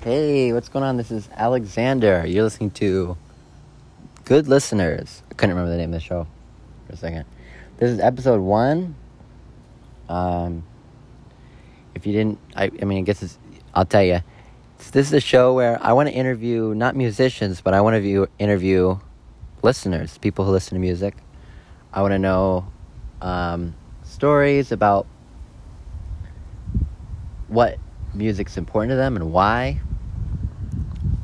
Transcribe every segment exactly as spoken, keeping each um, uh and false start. Hey, what's going on? This is Alexander. You're listening to Good Listeners. I couldn't remember the name of the show for a second. This is episode one. Um, if you didn't, I, I mean, I guess it's, I'll tell you. This is a show where I want to interview, not musicians, but I want to view, interview listeners, people who listen to music. I want to know um, stories about what music's important to them and why.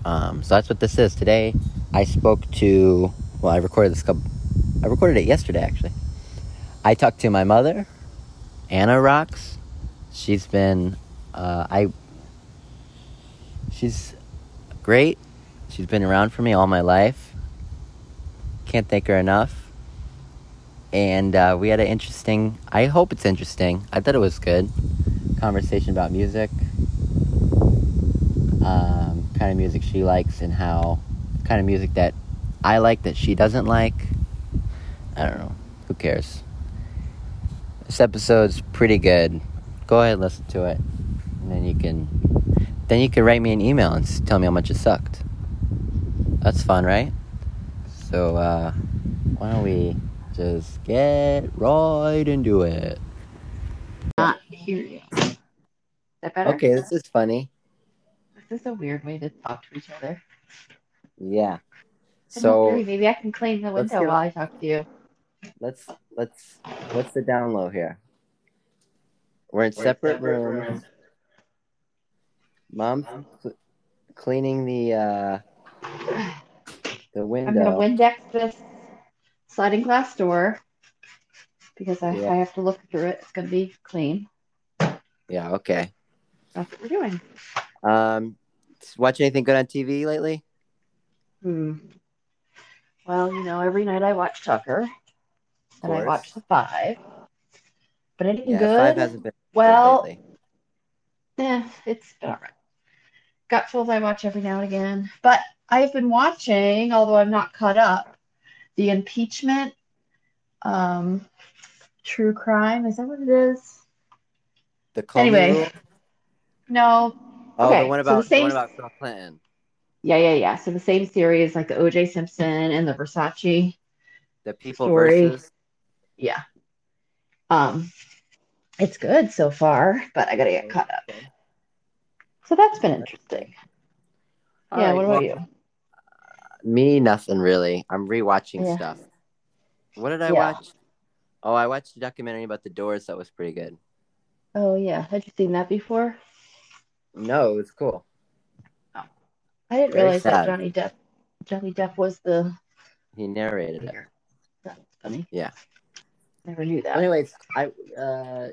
Um, so that's what this is. Today, I spoke to... Well, I recorded this... couple, I recorded it yesterday, actually. I talked to my mother, Anna Rocks. She's been... Uh, I... She's great. She's been around for me all my life. Can't thank her enough. And uh, we had an interesting... I hope it's interesting. I thought it was good. Conversation about music. Um, kind of music she likes and how... kind of music that I like that she doesn't like. I don't know. Who cares? This episode's pretty good. Go ahead and listen to it. And then you can then you can write me an email and tell me how much it sucked. That's fun, right? So uh, why don't we just get right into it? Not hear you. Is that better? Okay, this is funny. This is a weird way to talk to each other. Yeah. So maybe I can clean the window while I talk to you. Let's let's what's the down low here? We're in separate rooms. Mom's cl- cleaning the uh, the window. I'm gonna Windex this sliding glass door because I, yeah. I have to look through it. It's gonna be clean. Yeah. Okay. That's what we're doing. Um, watch anything good on T V lately? Hmm. Well, you know, every night I watch Tucker, and I watch The Five. But anything yeah, good? Five hasn't been well, good yeah, it's been all right. Gutfuls I watch every now and again, but I've been watching, although I'm not caught up, the impeachment, um, true crime. Is that what it is? The Clinton anyway. Rule? No. Oh, okay. the one about so the, same... the one about Bill Clinton. Yeah, yeah, yeah. So the same series, like the O J Simpson and the Versace, the People story. Versus. Yeah, um, it's good so far, but I gotta get caught up. So that's been interesting. All yeah. Right, what about well, you? Uh, me, nothing really. I'm rewatching yeah. stuff. What did I yeah. watch? Oh, I watched a documentary about the Doors. That was pretty good. Oh yeah, had you seen that before? No, it's cool. I didn't Very realize sad. that Johnny Depp Johnny Depp was the... He narrated it. That's funny. Yeah. Never knew that. Anyways, I uh,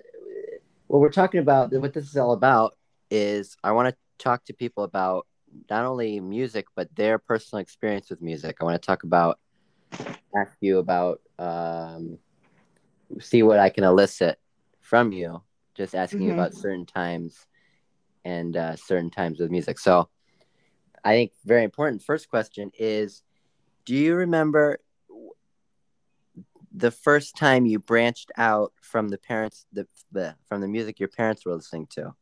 what we're talking about, what this is all about, is I want to talk to people about not only music, but their personal experience with music. I want to talk about, ask you about, um, see what I can elicit from you, just asking mm-hmm. you about certain times and uh, certain times with music. So, I think very important first question is, do you remember the first time you branched out from the parents, the, the from the music your parents were listening to?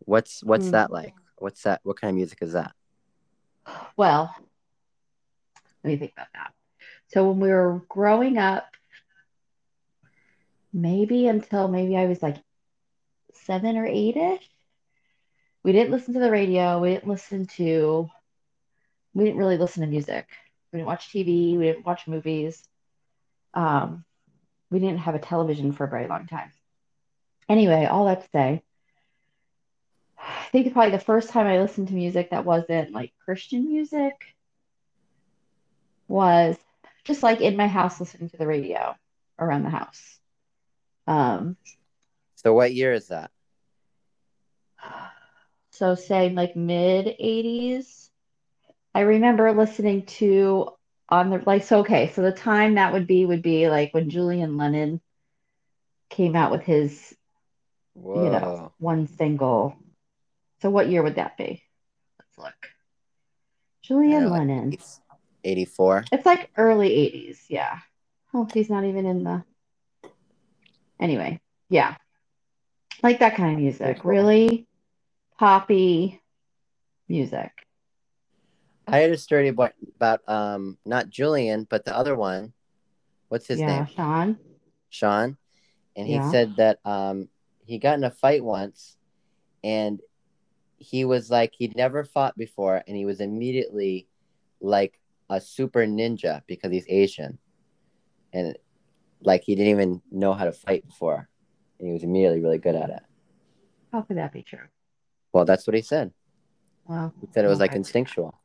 What's what's mm. that like? What's that? What kind of music is that? Well, let me think about that. So when we were growing up, maybe until maybe I was like seven or eight-ish, we didn't listen to the radio. We didn't listen to, we didn't really listen to music. We didn't watch T V. We didn't watch movies. Um, we didn't have a television for a very long time. Anyway, all that to say, I think probably the first time I listened to music that wasn't like Christian music was just like in my house listening to the radio around the house. Um, so what year is that? So say like mid eighties, I remember listening to on the like, so, okay. So the time that would be, would be like when Julian Lennon came out with his, Whoa. you know, one single. So what year would that be? Let's look. Julian yeah, like Lennon. eighty-four. It's like early eighties. Yeah. Oh, he's not even in the, anyway. Yeah. Like that kind of music. Really? Poppy, music. I had a story about, about um not Julian, but the other one. What's his yeah, name? Sean. Sean. And he yeah. said that um he got in a fight once, and he was like, he'd never fought before, and he was immediately like a super ninja because he's Asian. And like he didn't even know how to fight before, and he was immediately really good at it. How could that be true? Well, that's what he said. Well, he said it was okay. like instinctual.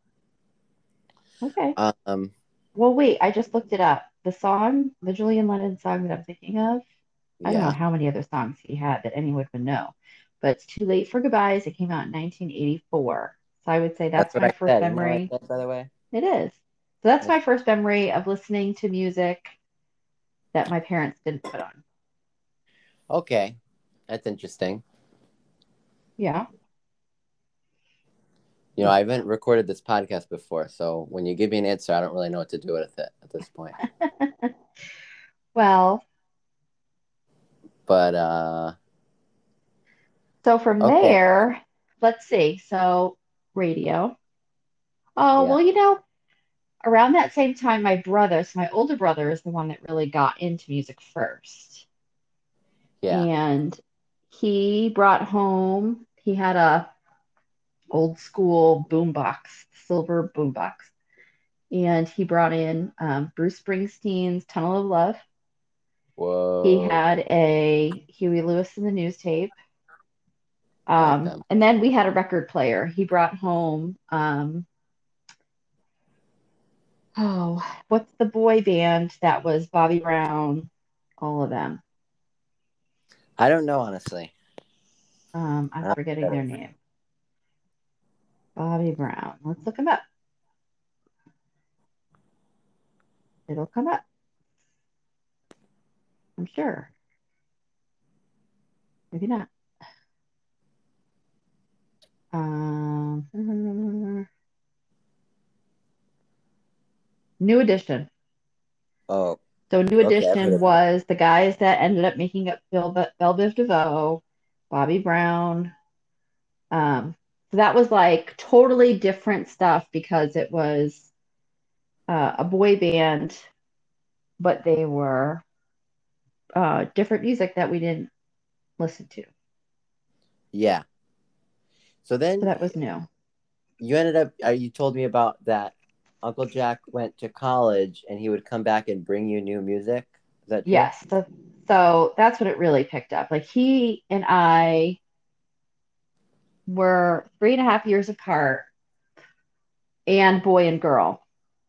Okay. Um. Well, wait. I just looked it up. The song, the Julian Lennon song that I'm thinking of. I yeah. don't know how many other songs he had that anyone would know, but it's Too Late for Goodbyes. It came out in nineteen eighty-four. So I would say that's, that's my I first said. memory. You know that, by the way? It is. So that's yeah. my first memory of listening to music that my parents didn't put on. Okay, that's interesting. Yeah. You know, I haven't recorded this podcast before, so when you give me an answer, I don't really know what to do with it at this point. Well. But, uh. So from okay. there, let's see. So, radio. Oh, yeah. Well, you know, around that same time, my brother, so my older brother is the one that really got into music first. Yeah. And he brought home, he had a old school boombox, silver boombox, and he brought in um, Bruce Springsteen's Tunnel of Love. Whoa! He had a Huey Lewis and the News tape, um, like and then we had a record player. He brought home, um, oh, what's the boy band that was Bobby Brown, all of them? I don't know, honestly. Um, I'm forgetting their name. Bobby Brown. Let's look him up. It'll come up. I'm sure. Maybe not. Um, New Edition. Oh. So New Edition okay, was the guys that ended up making up Bill, Bill DeVoe, Bobby Brown, um, so that was like totally different stuff because it was uh, a boy band, but they were uh, different music that we didn't listen to. Yeah. So then so that was new. You ended up, uh, you told me about that Uncle Jack went to college and he would come back and bring you new music. Is that true? Yes. So, so that's what it really picked up. Like he and I were three and a half years apart and boy and girl.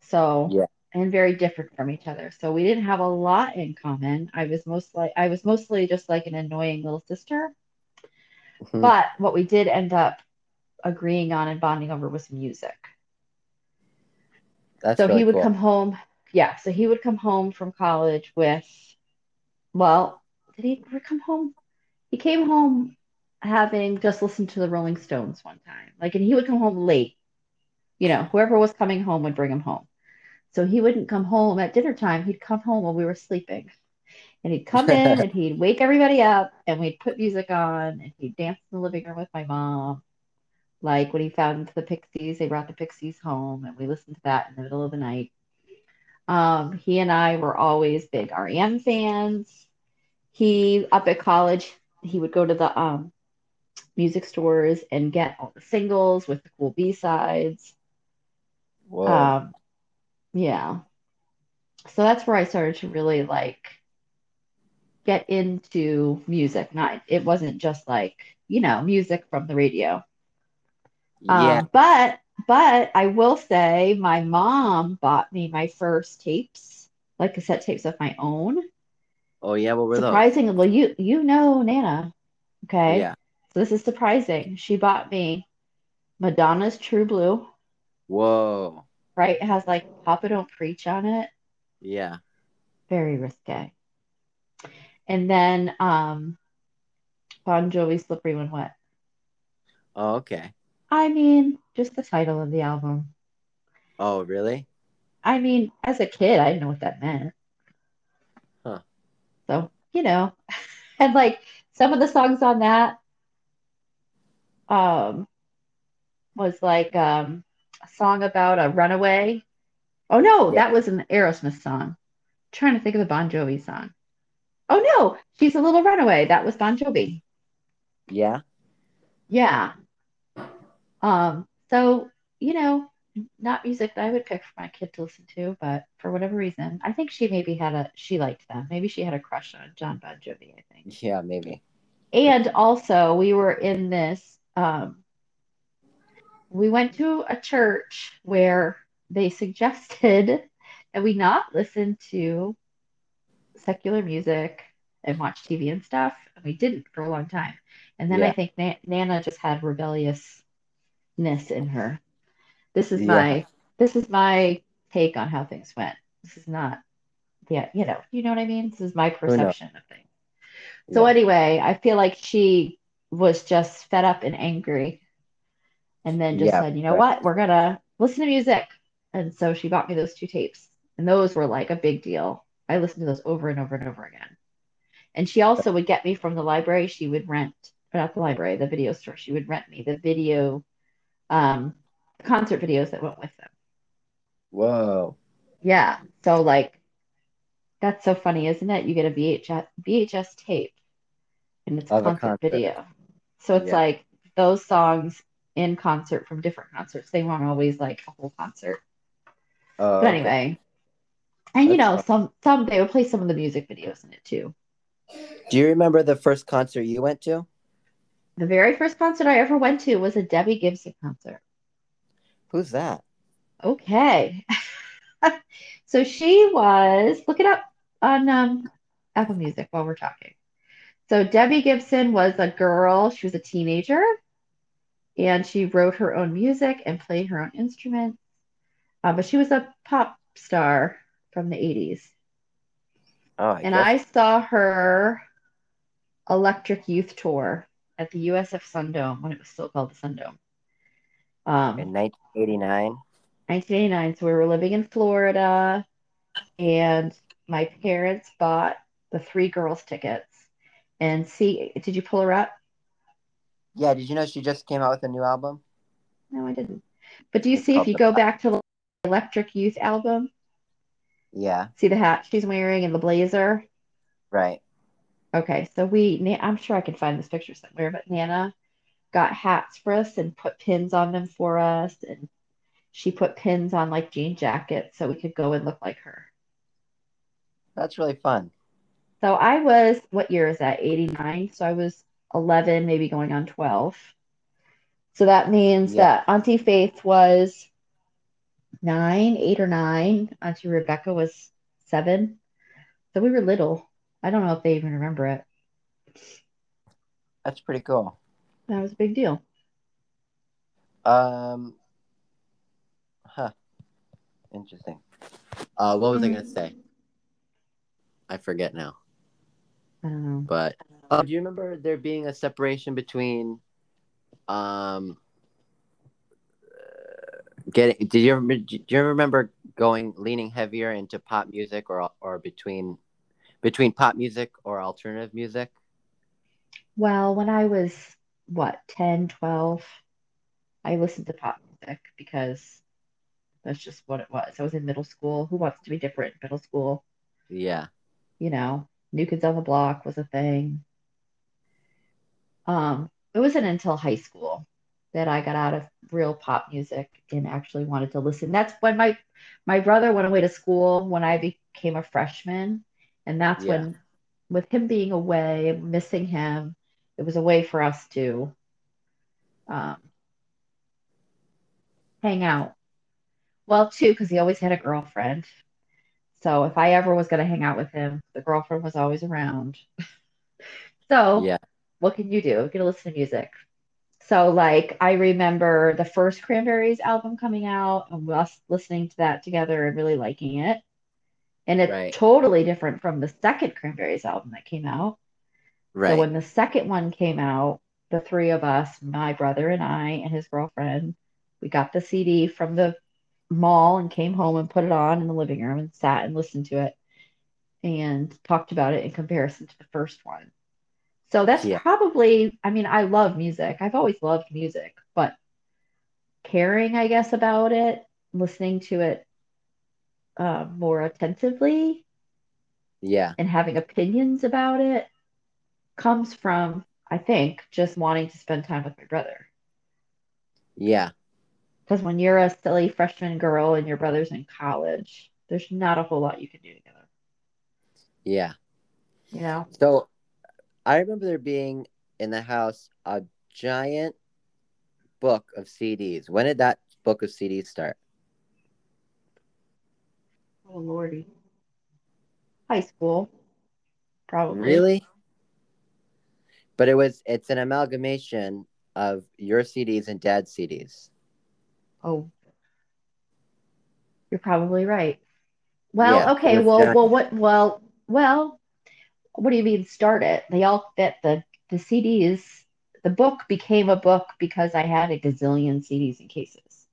So, yeah. and very different from each other. So we didn't have a lot in common. I was mostly, I was mostly just like an annoying little sister. Mm-hmm. But what we did end up agreeing on and bonding over was music. That's so really he would cool. come home. Yeah. So he would come home from college with, well, did he ever come home? He came home having just listened to the Rolling Stones one time. Like, and he would come home late. You know, whoever was coming home would bring him home. So he wouldn't come home at dinner time. He'd come home while we were sleeping. And he'd come in and he'd wake everybody up and we'd put music on and he'd dance in the living room with my mom. Like when he found the Pixies, they brought the Pixies home and we listened to that in the middle of the night. Um, he and I were always big R E M fans. He, up at college, he would go to the um, music stores and get all the singles with the cool B-sides. Whoa. Um, yeah. So that's where I started to really like get into music. Not, it wasn't just like, you know, music from the radio. Yeah. Um, but, but I will say my mom bought me my first tapes, like cassette tapes of my own. Oh yeah. What were those? Surprisingly, you, you know, Nana. Okay. Yeah. So this is surprising. She bought me Madonna's True Blue. Whoa. Right. It has like Papa Don't Preach on it. Yeah. Very risque. And then, um, Bon Jovi, Slippery When Wet. Oh, okay. I mean, just the title of the album. Oh, really? I mean, as a kid, I didn't know what that meant. Huh. So, you know, and like some of the songs on that, um, was like um, a song about a runaway. Oh, no, yeah. That was an Aerosmith song. I'm trying to think of the Bon Jovi song. Oh, no, She's a Little Runaway. That was Bon Jovi. Yeah. Yeah. Um. So, you know, not music that I would pick for my kid to listen to, but for whatever reason, I think she maybe had a, she liked them. Maybe she had a crush on John Bon Jovi, I think. Yeah, maybe. And also, we were in this, um, we went to a church where they suggested that we not listen to secular music and watch T V and stuff. And we didn't for a long time. And then yeah. I think Na- Nana just had rebelliousness in her. This is yeah. my this is my take on how things went. This is not, yeah, you know, you know what I mean? This is my perception of things. So yeah. anyway, I feel like she was just fed up and angry and then just yeah, said, you know right. what, we're going to listen to music. And so she bought me those two tapes. And those were like a big deal. I listened to those over and over and over again. And she also would get me from the library. She would rent, or not the library, the video store. She would rent me the video, um, concert videos that went with them. Whoa. Yeah. So like, that's so funny, isn't it? You get a V H S, V H S tape and it's a concert, a concert video. So it's yeah. like those songs in concert from different concerts. They weren't always like a whole concert. Uh, but anyway. And that's you know, fun. some some they would play some of the music videos in it too. Do you remember the first concert you went to? The very first concert I ever went to was a Debbie Gibson concert. Who's that? Okay. So she was, look it up on um, Apple Music while we're talking. So Debbie Gibson was a girl. She was a teenager. And she wrote her own music and played her own instruments. Uh, but she was a pop star from the eighties. Oh, I and guess. I saw her Electric Youth Tour at the U S F Sundome when it was still called the Sundome. Um, in nineteen eighty-nine. nineteen eighty-nine. So we were living in Florida, and my parents bought the three girls tickets. And see, did you pull her up? Yeah. Did you know she just came out with a new album? No, I didn't. But do you it's see if you go Black. back to the Electric Youth album? Yeah. See the hat she's wearing and the blazer? Right. Okay. So we, I'm sure I can find this picture somewhere, but Nana got hats for us and put pins on them for us. And she put pins on like jean jackets so we could go and look like her. That's really fun. So I was, what year is that? eighty-nine. So I was eleven, maybe going on twelve. So that means yeah. that Auntie Faith was nine, eight or nine. Auntie Rebecca was seven. So we were little. I don't know if they even remember it. That's pretty cool. That was a big deal. Um, huh. Interesting. Uh, what was mm-hmm. I going to say? I forget now. I don't know. But uh, do you remember there being a separation between, um, getting? Did you ever? Do you remember going leaning heavier into pop music or or between, between pop music or alternative music? Well, when I was. What, ten, twelve, I listened to pop music because that's just what it was. I was in middle school. Who wants to be different in middle school? Yeah. You know, New Kids on the Block was a thing. Um, it wasn't until high school that I got out of real pop music and actually wanted to listen. That's when my, my brother went away to school when I became a freshman. And that's yeah. when, with him being away, missing him, it was a way for us to um, hang out. Well, too, because he always had a girlfriend. So if I ever was going to hang out with him, the girlfriend was always around. So yeah. what can you do? You're going to listen to music. So, like, I remember the first Cranberries album coming out and us listening to that together and really liking it. And it's right. totally different from the second Cranberries album that came out. Right. So when the second one came out, the three of us, my brother and I and his girlfriend, we got the C D from the mall and came home and put it on in the living room and sat and listened to it and talked about it in comparison to the first one. So that's yeah. probably, I mean, I love music. I've always loved music, but caring, I guess, about it, listening to it uh, more attentively, yeah, and having opinions about it, comes from, I think, just wanting to spend time with my brother. Yeah. Because when you're a silly freshman girl and your brother's in college, there's not a whole lot you can do together. Yeah. You know? So I remember there being in the house a giant book of C Ds. When did that book of C Ds start? Oh, Lordy. High school, probably. Really? But it was, it's an amalgamation of your C Ds and Dad's C Ds. Oh, you're probably right. Well, yeah, okay. Well, done. well, what, well, well, what do you mean start it? They all fit the, the C Ds. The book became a book because I had a gazillion C Ds and cases.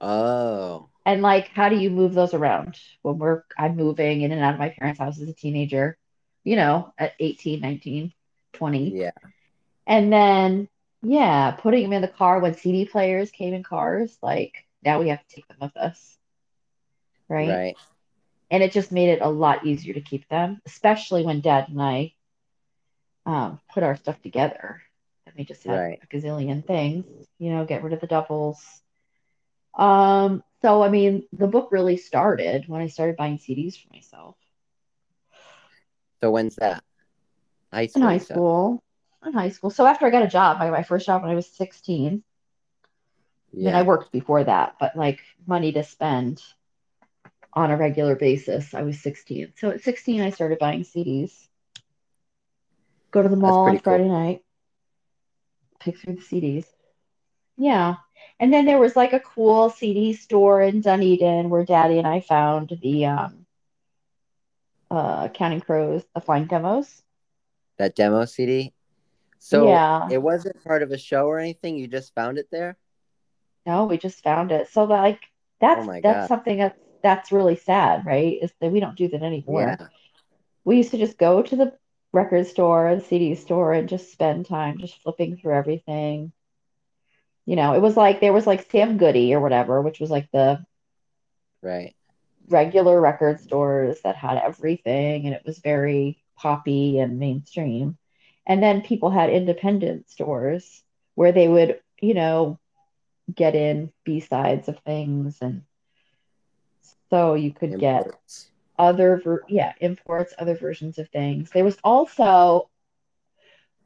Oh. And like, how do you move those around when we're, I'm moving in and out of my parents' house as a teenager, you know, at eighteen, nineteen, twenty. Yeah. And then, yeah, putting them in the car when C D players came in cars, like, now we have to take them with us. Right? Right. And it just made it a lot easier to keep them, especially when Dad and I um, put our stuff together. And we just had right. a gazillion things, you know, get rid of the doubles. Um. So, I mean, the book really started when I started buying C Ds for myself. So when's that? High school. In high school. So. In high school. So after I got a job, I got my first job when I was sixteen. Yeah. And I worked before that, but like money to spend on a regular basis, I was sixteen. So at sixteen, I started buying C Ds. Go to the mall on Friday cool. night. Pick through the C Ds. Yeah. And then there was like a cool C D store in Dunedin where Daddy and I found the... Um, Uh, Counting Crows, the Flying Demos. That demo C D? So yeah. It wasn't part of a show or anything? You just found it there? No, we just found it. So like that's oh that's God. something that's, that's really sad, right? Is that we don't do that anymore. Yeah. We used to just go to the record store and C D store and just spend time just flipping through everything. You know, it was like there was like Sam Goody or whatever, which was like the... Right. regular record stores that had everything, and it was very poppy and mainstream. And then people had independent stores where they would, you know, get in B-sides of things, and so you could imports. get other ver- yeah imports other versions of things. There was also,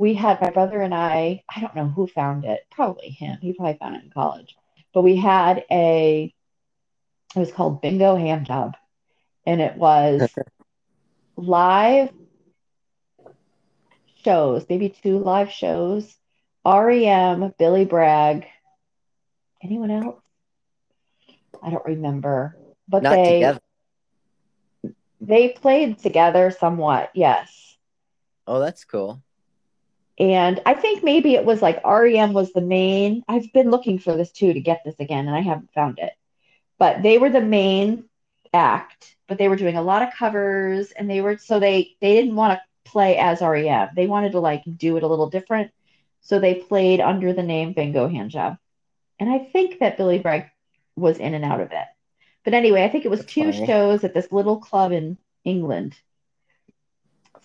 we had, my brother and I I don't know who found it, probably him, he probably found it in college, but we had a it was called Bingo Handjob, and it was live shows, maybe two live shows, R E M, Billy Bragg, anyone else? I don't remember, but Not they together. they played together somewhat, yes. Oh, that's cool. And I think maybe it was like R E M was the main. I've been looking for this too to get this again, and I haven't found it. But they were the main act, but they were doing a lot of covers, and they were, so they, they didn't want to play as R E M. They wanted to like do it a little different. So they played under the name Bingo Handjob. And I think that Billy Bragg was in and out of it. But anyway, I think it was That's two funny. shows at this little club in England.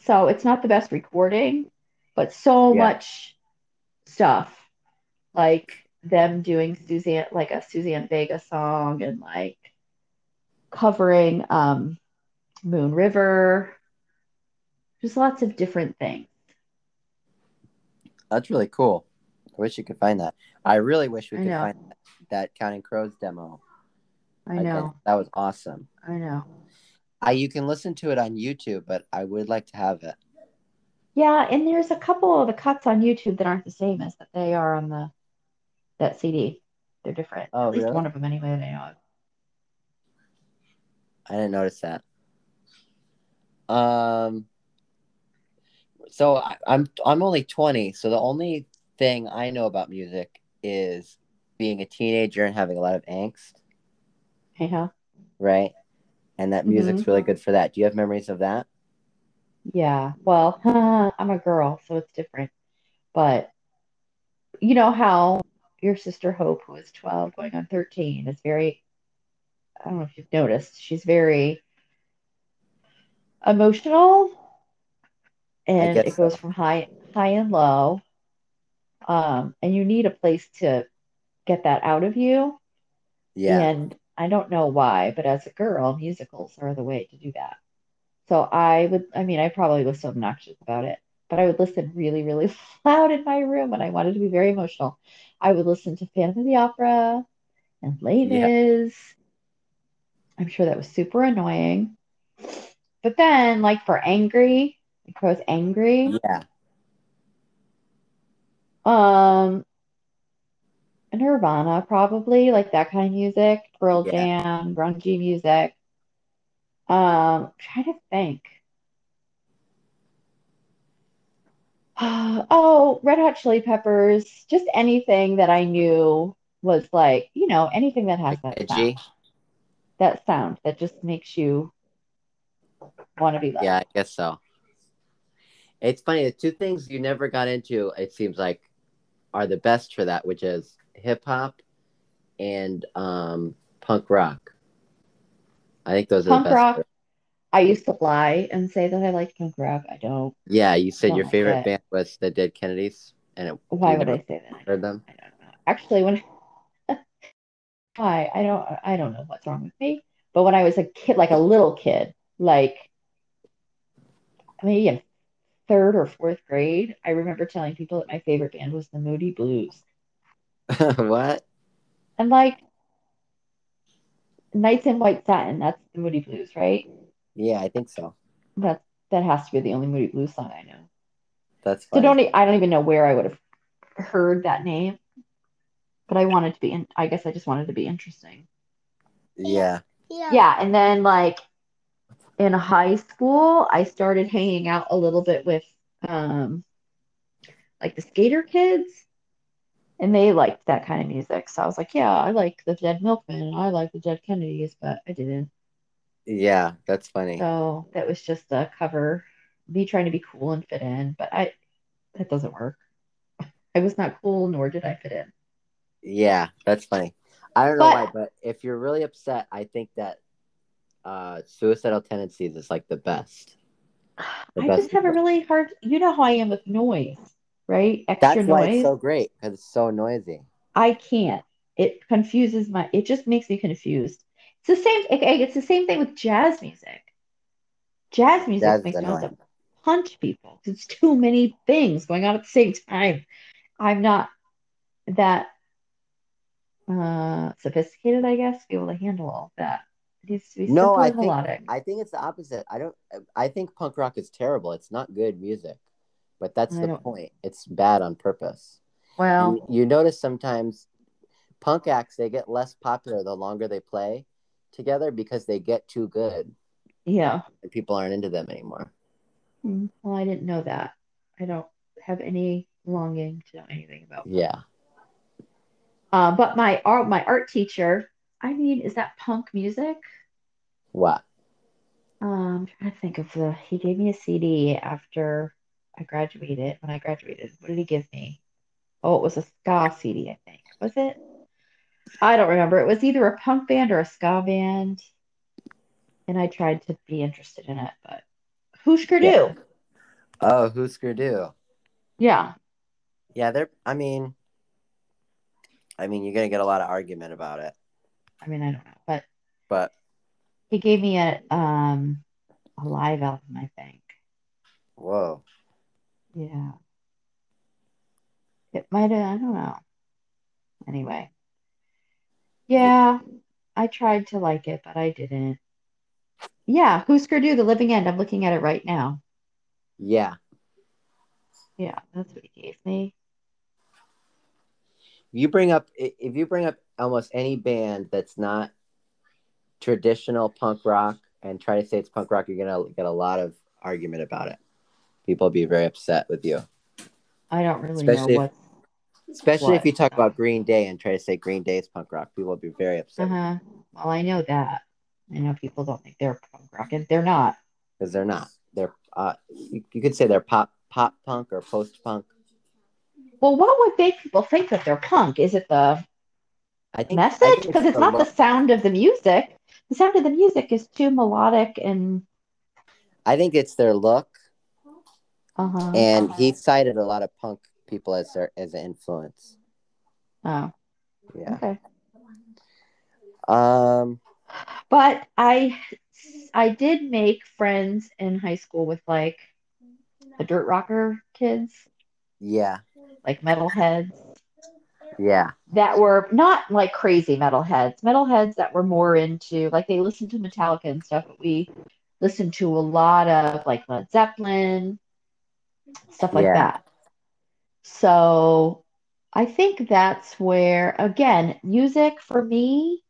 So it's not the best recording, but so yeah. much stuff. Like, them doing Suzanne, like a Suzanne Vega song, and like covering um, Moon River. Just lots of different things. That's really cool. I wish you could find that. I really wish we I could know. find that, that Counting Crows demo. I know. Again, that was awesome. I know. I You can listen to it on YouTube, but I would like to have it. Yeah, and there's a couple of the cuts on YouTube that aren't the same as that they are on the that C D. They're different. Oh, At least really? one of them anyway that I know of. I didn't notice that. Um. So I, I'm I'm only twenty, so the only thing I know about music is being a teenager and having a lot of angst. Hey, huh? Right? And that music's mm-hmm. really good for that. Do you have memories of that? Yeah. Well, I'm a girl, so it's different. But you know how your sister Hope, who is twelve, going on thirteen, is very, I don't know if you've noticed, she's very emotional, and it goes so. from high high and low, um, and you need a place to get that out of you. Yeah. And I don't know why, but as a girl, musicals are the way to do that. So I would, I mean, I probably was so obnoxious about it, but I would listen really, really loud in my room when I wanted to be very emotional. I would listen to Phantom of the Opera and Les Mis. Yeah. I'm sure that was super annoying. But then, like, for angry, like I was angry. Yeah. Um, Nirvana, probably, like that kind of music. Pearl yeah. Jam, grungy music. Um, I'm trying to think. Oh, Red Hot Chili Peppers. Just anything that I knew was like, you know, anything that has that sound. That sound that just makes you want to be loved. Yeah, I guess so. It's funny. The two things you never got into, it seems like, are the best for that, which is hip-hop and um, punk rock. I think those punk are the best. Punk rock. I used to lie and say that I liked punk rock. I don't. Yeah, you said your like favorite it. band was the Dead Kennedys. And it, Why would I say that? Heard them? I don't know. Actually, when why I don't I don't know what's wrong with me. But when I was a kid, like a little kid, like maybe in third or fourth grade, I remember telling people that my favorite band was the Moody Blues. What? And like Nights in White Satin, that's the Moody Blues, right? Yeah, I think so. That that has to be the only Moody Blues song I know. That's funny. So don't I don't even know where I would have heard that name, but I wanted to be. In, I guess I just wanted to be interesting. Yeah. Yeah. Yeah, and then like in high school, I started hanging out a little bit with um, like the skater kids, and they liked that kind of music. So I was like, yeah, I like the Dead Milkmen, I like the Dead Kennedys, but I didn't. Yeah, that's funny. So that was just a cover, me trying to be cool and fit in, but I that doesn't work. I was not cool, nor did I fit in. Yeah, that's funny. I don't know but, why, but if you're really upset, I think that uh, Suicidal Tendencies is like the best. The I best just have a really hard, you know how I am with noise, right? Extra that's noise. Why it's so great, because it's so noisy. I can't. It confuses my, it just makes me confused. It's the same. It's the same thing with jazz music. Jazz music jazz makes me want to punch people. It's too many things going on at the same time. I'm not that uh, sophisticated, I guess, to be able to handle all that. It needs to be no, I think melodic. I think it's the opposite. I don't. I think punk rock is terrible. It's not good music, but that's I the don't... point. It's bad on purpose. Well, you, you notice sometimes punk acts, they get less popular the longer they play together because they get too good. Yeah. And people aren't into them anymore. Well, I didn't know that. I don't have any longing to know anything about punk. Yeah. Uh, but my art, my art teacher, I mean, is that punk music? What? Um, I'm trying to think of the, he gave me a C D after I graduated, when I graduated. What did he give me? Oh, it was a ska C D, I think. Was it? I don't remember. It was either a punk band or a ska band, and I tried to be interested in it, but Hoosker Do. Yeah. Oh, Hoosker Do. Yeah. Yeah, they're. I mean, I mean, you're gonna get a lot of argument about it. I mean, I don't know, but but he gave me a um a live album, I think. Whoa. Yeah. It might have. I don't know. Anyway. Yeah, I tried to like it, but I didn't. Yeah, Hoosker Do, The Living End. I'm looking at it right now. Yeah. Yeah, that's what he gave me. You bring up if you bring up almost any band that's not traditional punk rock and try to say it's punk rock, you're gonna get a lot of argument about it. People will be very upset with you. I don't really Especially know what. If- Especially what? if you talk about Green Day and try to say Green Day is punk rock. People will be very upset. Uh-huh. Well, I know that. I know people don't think they're punk rock, and they're not. Because they're not. They're uh, you, you could say they're pop pop punk or post-punk. Well, what would they people think that they're punk? Is it the I think, message? Because it's, it's not lo- the sound of the music. The sound of the music is too melodic and... I think it's their look. Uh-huh. And uh-huh. he cited a lot of punk people as their as an influence. Oh. Yeah. Okay. Um, but I I did make friends in high school with like the dirt rocker kids. Yeah. Like metalheads. Yeah. That were not like crazy metalheads. Metalheads that were more into like they listened to Metallica and stuff, but we listened to a lot of like Led Zeppelin, stuff like yeah. that. So I think that's where again, music for me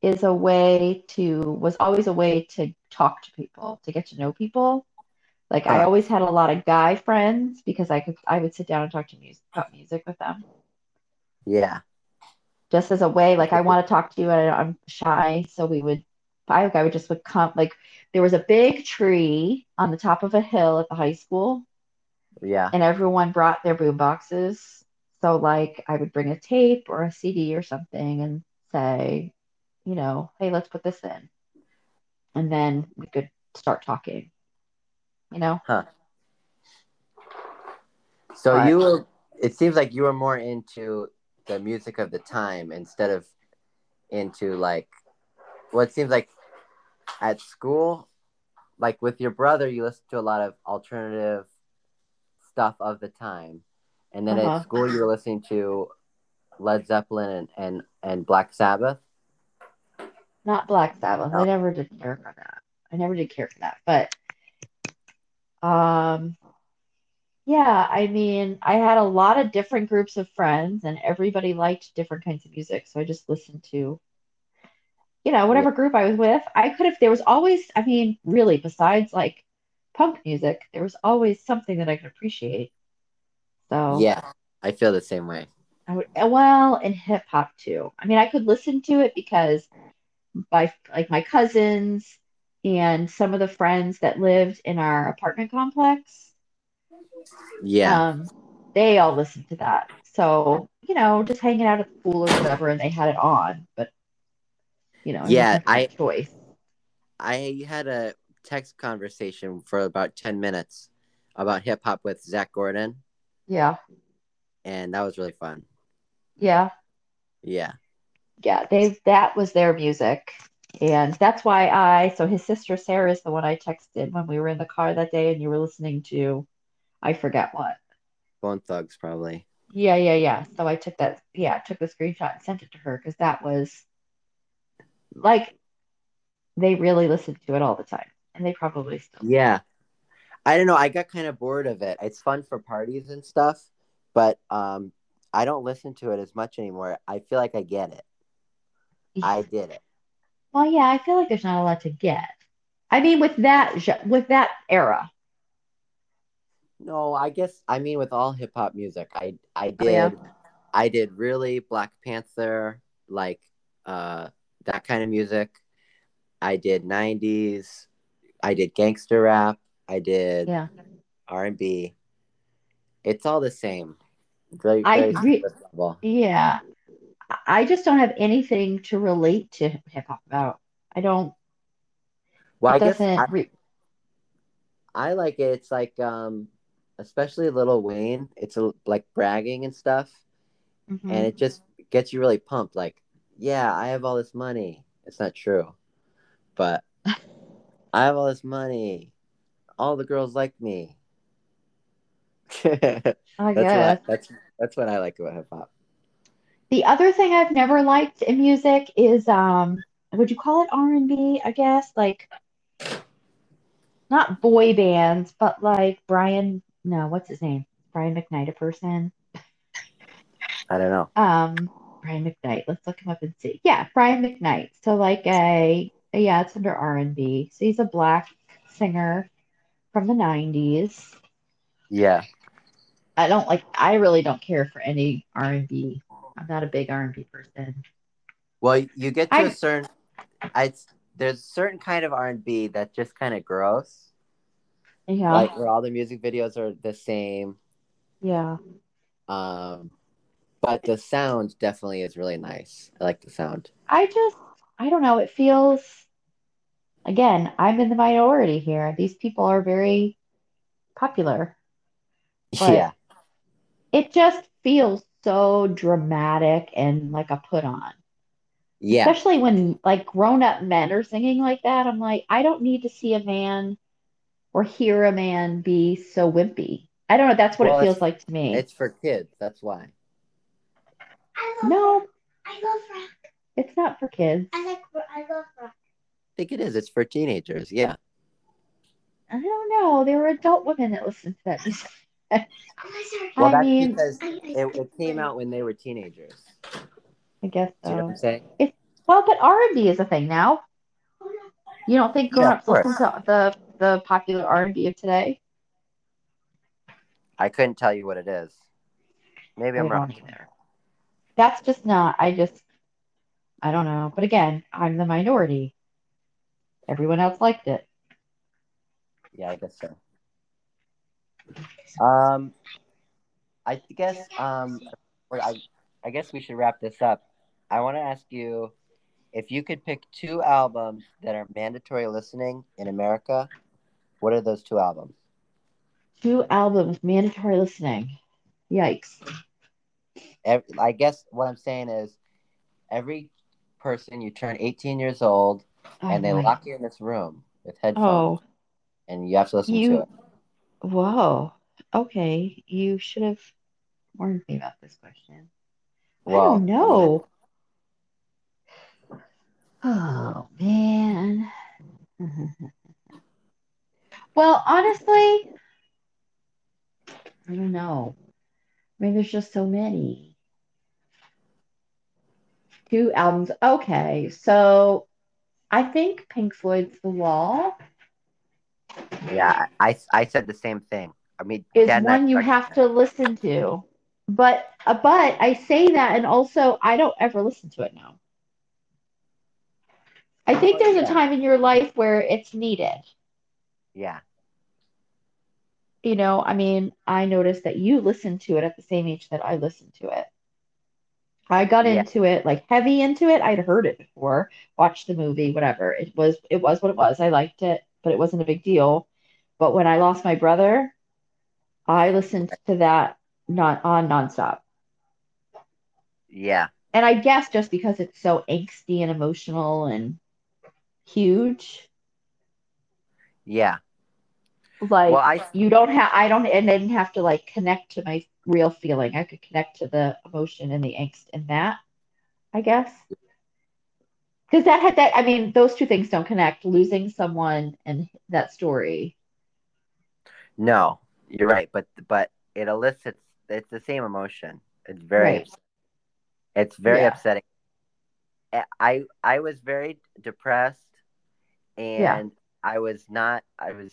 is a way to was always a way to talk to people, to get to know people. Like I always had a lot of guy friends because I could I would sit down and talk to music about music with them. Yeah. Just as a way, like I want to talk to you and I'm shy, so we would I I would just would come like there was a big tree on the top of a hill at the high school. Yeah. And everyone brought their boom boxes. So like I would bring a tape or a C D or something and say, you know, hey, let's put this in. And then we could start talking. You know? Huh. So but, you were, it seems like you were more into the music of the time instead of into like, well, it seems like at school, like with your brother, you listened to a lot of alternative stuff of the time. And then uh-huh. at school, you were listening to Led Zeppelin and, and, and Black Sabbath. Not Black Sabbath. No. I never did care for that. I never did care for that, but Um, yeah, I mean, I had a lot of different groups of friends and everybody liked different kinds of music. So I just listened to, you know, whatever group I was with. I could have, there was always, I mean, really, besides like punk music, there was always something that I could appreciate. So yeah, I feel the same way. I would, well, and hip hop too. I mean, I could listen to it because by like my cousins and some of the friends that lived in our apartment complex. Yeah. Um, they all listened to that. So, you know, just hanging out at the pool or whatever, and they had it on. But, you know, yeah, I choice. I had a text conversation for about ten minutes about hip-hop with Zach Gordon. Yeah. And that was really fun. Yeah. Yeah. Yeah, they that was their music. And that's why I, so his sister Sarah is the one I texted when we were in the car that day and you were listening to, I forget what. Bone Thugs, probably. Yeah, yeah, yeah. So I took that, yeah, took the screenshot and sent it to her because that was, like, they really listened to it all the time. And they probably still. Yeah. I don't know. I got kind of bored of it. It's fun for parties and stuff, but um, I don't listen to it as much anymore. I feel like I get it. Yeah. I did it. Well, yeah, I feel like there's not a lot to get. I mean, with that with that era. No, I guess I mean with all hip hop music, I I did, oh, yeah. I did really Black Panther, like uh, that kind of music. I did nineties. I did gangster rap. I did yeah. R and B. It's all the same. Very, very I re- yeah. I just don't have anything to relate to hip hop about. I don't. Well, I guess I, re- I like it. It's like, um, especially Lil Wayne. It's a, like bragging and stuff, mm-hmm. and it just gets you really pumped. Like, yeah, I have all this money. It's not true, but I have all this money. All the girls like me. I that's guess what, that's that's what I like about hip hop. The other thing I've never liked in music is, um, would you call it R and B, I guess? Like, not boy bands, but like Brian, no, what's his name? Brian McKnight, a person? I don't know. Um, Brian McKnight. Let's look him up and see. Yeah, Brian McKnight. So like a, yeah, it's under R and B. So he's a black singer from the nineties. Yeah. I don't like, I really don't care for any R and B. I'm not a big R and B person. Well, you get to I, a certain... I, there's a certain kind of R and B that's just kind of gross. Yeah. Like, where all the music videos are the same. Yeah. Um, but the sound definitely is really nice. I like the sound. I just, I don't know. It feels, again, I'm in the minority here. These people are very popular. But yeah. It just feels so dramatic and like a put on. Yeah. Especially when like grown up men are singing like that. I'm like, I don't need to see a man or hear a man be so wimpy. I don't know. That's what well, it feels like to me. It's for kids. That's why. I love no. Rock. I love rock. It's not for kids. I like. I love rock. I think it is. It's for teenagers. Yeah. I don't know. There were adult women that listened to that music. well, I that's mean, because it, it came out when they were teenagers. I guess so. Do you know what I'm saying? It's, well, but R and B is a thing now. You don't think grown-ups yeah, listen to the the popular R and B of today? I couldn't tell you what it is. Maybe I'm wrong there. That's just not. I just. I don't know. But again, I'm the minority. Everyone else liked it. Yeah, I guess so. Um, I guess um, I, I guess we should wrap this up. I want to ask you if you could pick two albums that are mandatory listening in America. What are those two albums? Two albums mandatory listening. Yikes! Every, I guess what I'm saying is, every person you turn eighteen years old, oh and they lock God. you in this room with headphones, oh. and you have to listen you... to it. Whoa. Okay. You should have warned me about this question. Well, I don't know. Oh, man. Well, honestly, I don't know. I mean, there's just so many. Two albums. Okay. So I think Pink Floyd's The Wall. Yeah, I, I said the same thing. I mean, is one you have to listen to, but uh, but I say that, and also I don't ever listen to it now. I think there's a time in your life where it's needed. Yeah. You know, I mean, I noticed that you listened to it at the same age that I listened to it. I got yeah. into it, like heavy into it. I'd heard it before, watched the movie, whatever. It was it was what it was. I liked it, but it wasn't a big deal. But when I lost my brother, I listened to that not on nonstop. Yeah. And I guess just because it's so angsty and emotional and huge. Yeah. Like well, I, you don't have, I don't, and I didn't have to like connect to my real feeling. I could connect to the emotion and the angst in that, I guess. Because that had that, I mean, those two things don't connect. Losing someone and that story. No, you're right, but but it elicits. It's the same emotion. It's very. Right. It's very yeah. upsetting. I I was very depressed, and yeah. I was not. I was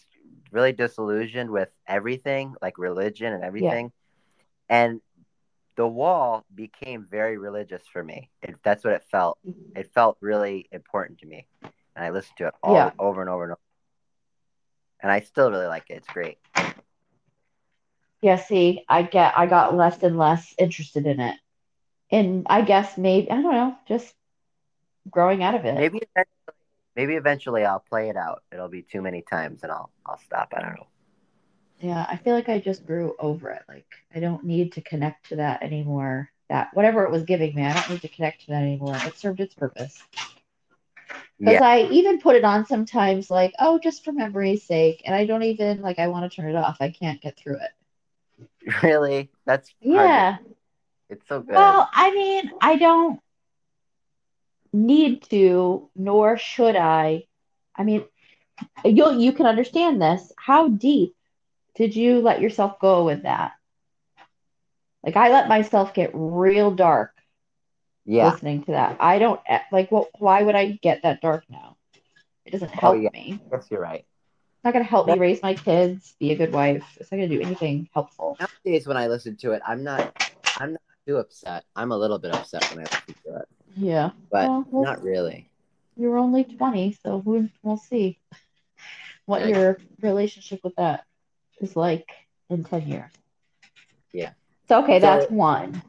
really disillusioned with everything, like religion and everything, yeah. and. The Wall became very religious for me. It, that's what it felt. It felt really important to me. And I listened to it all yeah. over and over and over. And I still really like it. It's great. Yeah, see, I get I got less and less interested in it. And I guess maybe I don't know, just growing out of it. Maybe eventually, maybe eventually I'll play it out. It'll be too many times and I'll I'll stop. I don't know. Yeah, I feel like I just grew over it. Like, I don't need to connect to that anymore. That, whatever it was giving me, I don't need to connect to that anymore. It served its purpose. Because yeah. I even put it on sometimes, like, oh, just for memory's sake. And I don't even, like, I want to turn it off. I can't get through it. Really? That's yeah. hard. It's so good. Well, I mean, I don't need to, nor should I. I mean, you you can understand this. How deep did you let yourself go with that? Like, I let myself get real dark yeah. listening to that. I don't, like, well, why would I get that dark now? It doesn't help oh, yeah. me. Yes, you're right. It's not going to help That's... me raise my kids, be a good wife. It's not going to do anything helpful. Nowadays when I listen to it, I'm not, I'm not too upset. I'm a little bit upset when I listen to it. Yeah. But well, well, not really. You're only twenty, so we'll, we'll see what yeah. your relationship with that is like in ten years. Yeah. So, okay, so, that's one.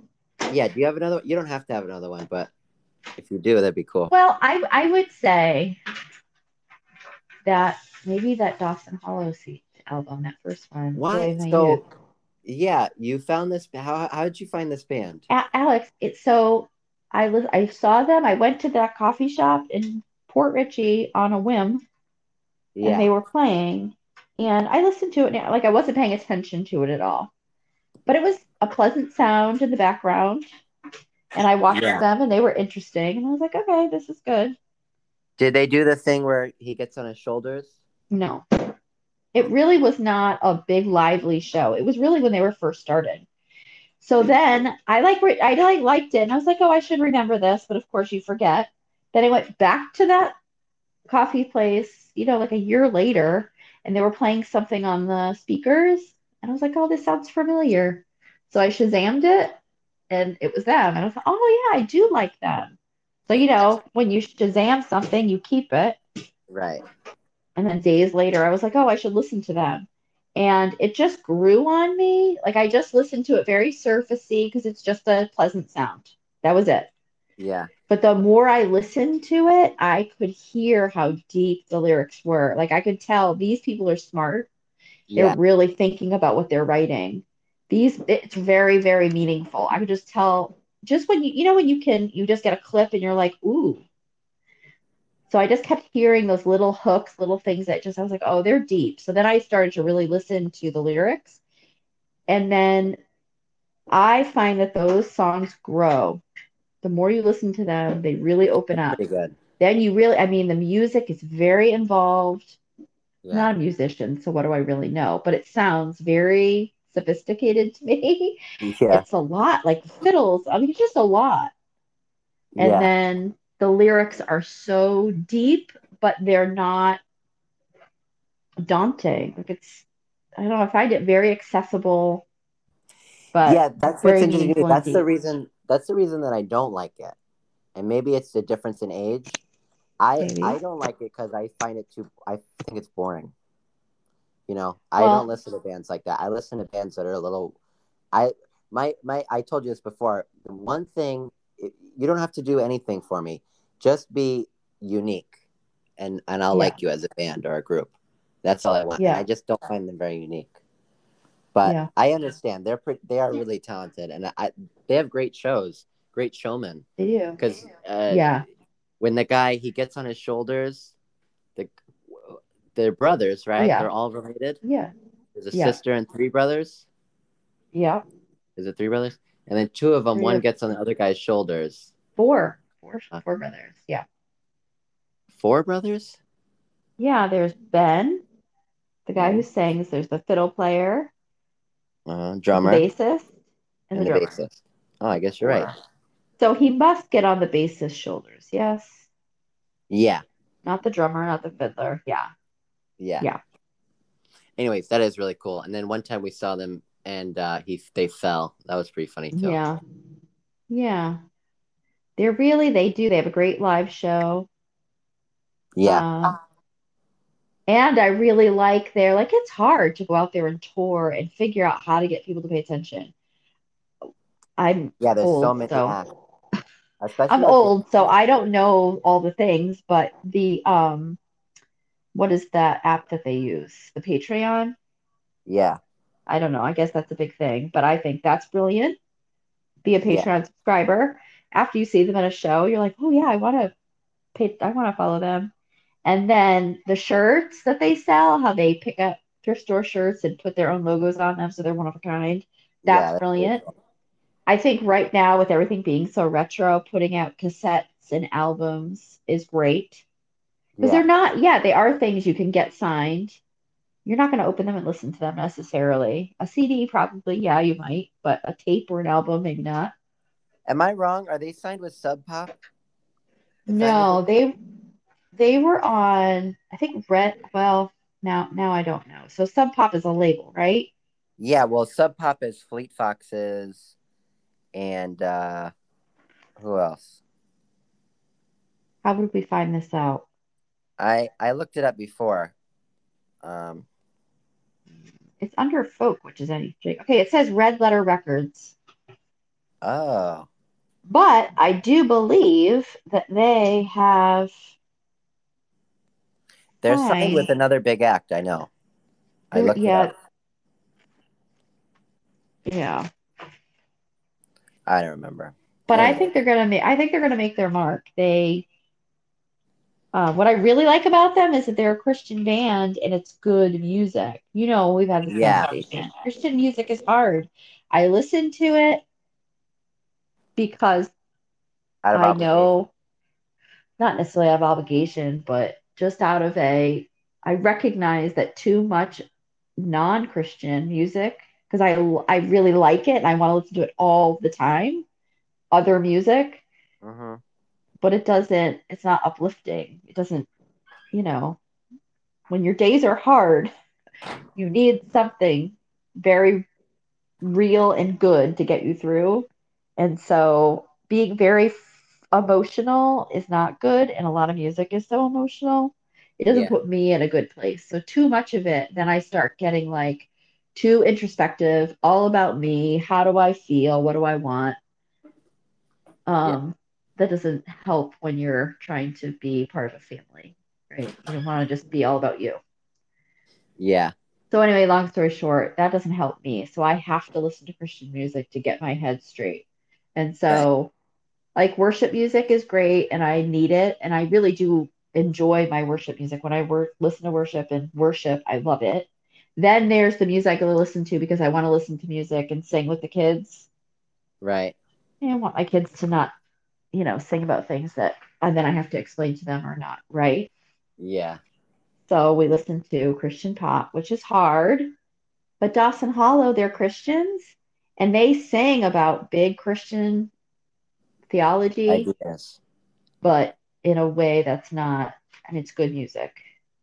Yeah, do you have another? You don't have to have another one, but if you do, that'd be cool. Well, I I would say that maybe that Dawson Hollow album, that first one. Why? So, you? yeah, you found this. How how did you find this band, A- Alex? It's so I li- I saw them. I went to that coffee shop in Port Richey on a whim, yeah. and they were playing, and I listened to it. Now, like I wasn't paying attention to it at all, but it was a pleasant sound in the background, and I watched yeah. them, and they were interesting, and I was like, okay, this is good. Did they do the thing where he gets on his shoulders? No. It really was not a big, lively show. It was really when they were first started. So then I like re- I like liked it, and I was like, oh, I should remember this, but of course you forget. Then I went back to that coffee place, you know, like a year later, and they were playing something on the speakers, and I was like, oh, this sounds familiar. So I Shazammed it, and it was them. And I was like, oh, yeah, I do like them. So, you know, when you Shazam something, you keep it. Right. And then days later, I was like, oh, I should listen to them. And it just grew on me. Like, I just listened to it very surfacey because it's just a pleasant sound. That was it. Yeah. But the more I listened to it, I could hear how deep the lyrics were. Like, I could tell these people are smart. Yeah. They're really thinking about what they're writing. These, it's very, very meaningful. I could just tell, just when you, you know, when you can, you just get a clip and you're like, ooh. So I just kept hearing those little hooks, little things that just, I was like, oh, they're deep. So then I started to really listen to the lyrics. And then I find that those songs grow. The more you listen to them, they really open up. Pretty good. Then you really, I mean, the music is very involved. Yeah. I'm not a musician, so what do I really know? But it sounds very sophisticated to me. Yeah. It's a lot, like fiddles. I mean, it's just a lot. And yeah. then the lyrics are so deep, but they're not daunting. Like it's, I don't know, I find it very accessible. But yeah, that's what's interesting. That's deep. the reason. That's the reason that I don't like it, and maybe it's the difference in age. I maybe. I don't like it because I find it too. I think it's boring. You know, I well, don't listen to bands like that. I listen to bands that are a little, I, my, my, I told you this before. The one thing, it, you don't have to do anything for me. Just be unique and, and I'll yeah. like you as a band or a group. That's all I want. Yeah. I just don't find them very unique, but yeah. I understand they're pretty, they are really talented and I, they have great shows, great showmen. They do. Cause uh, yeah. when the guy, he gets on his shoulders, the They're brothers, right? Yeah. They're all related. Yeah. There's a yeah. sister and three brothers. Yeah. Is it three brothers? And then two of them, three one of... gets on the other guy's shoulders. Four. Four, uh, four brothers. Yeah. Four brothers? Yeah. There's Ben, the guy who sings. There's the fiddle player, uh, drummer, the bassist, and, and the, the drummer. Bassist. Oh, I guess you're four. Right. So he must get on the bassist's shoulders. Yes. Yeah. Not the drummer, not the fiddler. Yeah. Yeah. Yeah. Anyways, that is really cool. And then one time we saw them, and uh, he they fell. That was pretty funny too. Yeah. Yeah. They're really they do. They have a great live show. Yeah. Uh, and I really like their like it's hard to go out there and tour and figure out how to get people to pay attention. I'm yeah. There's old, so many. So. I'm old, so I don't know all the things, but the um. What is that app that they use? The Patreon? Yeah. I don't know. I guess that's a big thing, but I think that's brilliant. Be a Patreon yeah. subscriber. After you see them at a show, you're like, oh yeah, I want to pay. I want to follow them. And then the shirts that they sell, how they pick up thrift store shirts and put their own logos on them, so they're one of a kind. That's, yeah, that's brilliant. Cool. I think right now with everything being so retro, putting out cassettes and albums is great. Because yeah. they're not, yeah, they are things you can get signed. You're not going to open them and listen to them necessarily. A C D probably, yeah, you might, but a tape or an album, maybe not. Am I wrong? Are they signed with Sub Pop? Is no, they they were on, I think, Red, well, now now I don't know. So Sub Pop is a label, right? Yeah, well, Sub Pop is Fleet Foxes and uh, who else? How would we find this out? I, I looked it up before. Um, It's under folk, which is interesting. Okay, it says Red Letter Records. Oh. But I do believe that they have... There's Hi. something with another big act, I know. I looked yeah. it up. Yeah. I don't remember. But anyway. I think they're gonna make I think they're gonna make their mark. They uh, what I really like about them is that they're a Christian band and it's good music. You know, we've had this yeah. conversation. Christian music is hard. I listen to it because I obligation. know not necessarily out of obligation, but just out of a, I recognize that too much non-Christian music, because I, I really like it and I want to listen to it all the time, other music, mm-hmm. but it doesn't, it's not uplifting. It doesn't, you know, when your days are hard, you need something very real and good to get you through. And so being very emotional is not good, and a lot of music is so emotional. It doesn't yeah. put me in a good place. So too much of it, then I start getting like too introspective, all about me. How do I feel? What do I want? Um, yeah. That doesn't help when you're trying to be part of a family, right? You don't want to just be all about you. Yeah. So anyway, long story short, that doesn't help me. So I have to listen to Christian music to get my head straight. And so... Like, worship music is great, and I need it, and I really do enjoy my worship music. When I work, listen to worship and worship, I love it. Then there's the music I go to listen to because I want to listen to music and sing with the kids. Right. And I want my kids to not, you know, sing about things that, and then I have to explain to them are not right. Yeah. So we listen to Christian pop, which is hard. But Dawson Hollow, they're Christians, and they sing about big Christian theology, but in a way that's not, and it's good music,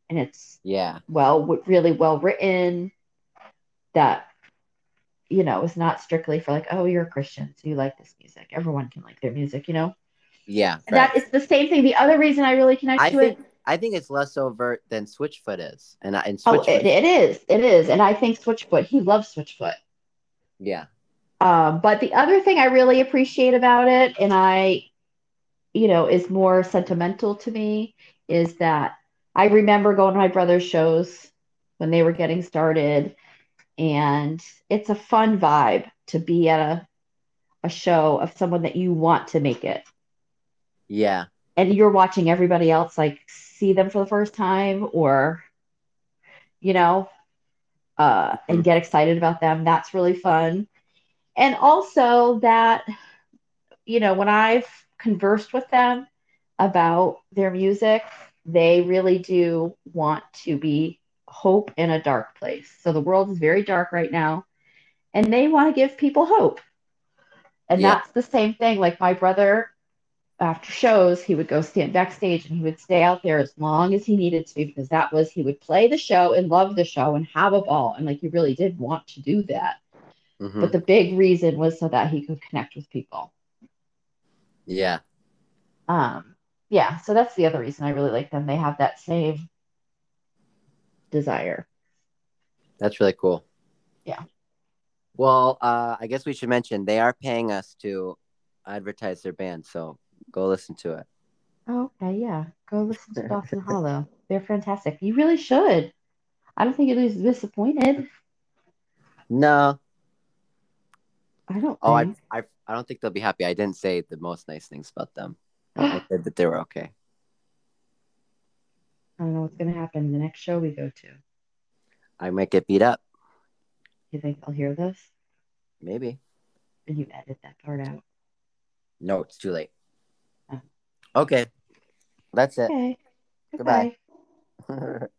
and it's yeah, well, w- really well written. That, you know, is not strictly for like, oh, you're a Christian, so you like this music. Everyone can like their music, you know. Yeah, right. That is the same thing. The other reason I really connect I to think, it, I think it's less overt than Switchfoot is, and and Switchfoot. Oh, it, it is, it is, and I think Switchfoot, he loves Switchfoot. Yeah. Um, but the other thing I really appreciate about it, and I, you know, is more sentimental to me, is that I remember going to my brother's shows when they were getting started, and it's a fun vibe to be at a, a show of someone that you want to make it. Yeah. And you're watching everybody else, like, see them for the first time or, you know, uh, and get excited about them. That's really fun. And also that, you know, when I've conversed with them about their music, they really do want to be hope in a dark place. So the world is very dark right now, and they want to give people hope. And yeah. that's the same thing. Like my brother, after shows, he would go stand backstage and he would stay out there as long as he needed to, because that was, he would play the show and love the show and have a ball. And like, he really did want to do that. Mm-hmm. But the big reason was so that he could connect with people. Yeah. Um, yeah. So that's the other reason I really like them. They have that same desire. That's really cool. Yeah. Well, uh, I guess we should mention they are paying us to advertise their band. So go listen to it. Oh, okay. Yeah. Go listen to Dawson Hollow. They're fantastic. You really should. I don't think you'll be disappointed. No. I don't. Oh, think. I, I, I don't think they'll be happy. I didn't say the most nice things about them. I said that they were okay. I don't know what's gonna happen the next show we go to. I might get beat up. You think I'll hear this? Maybe. Did you edit that part out? No, it's too late. Oh. Okay, that's okay. It. Goodbye. Goodbye.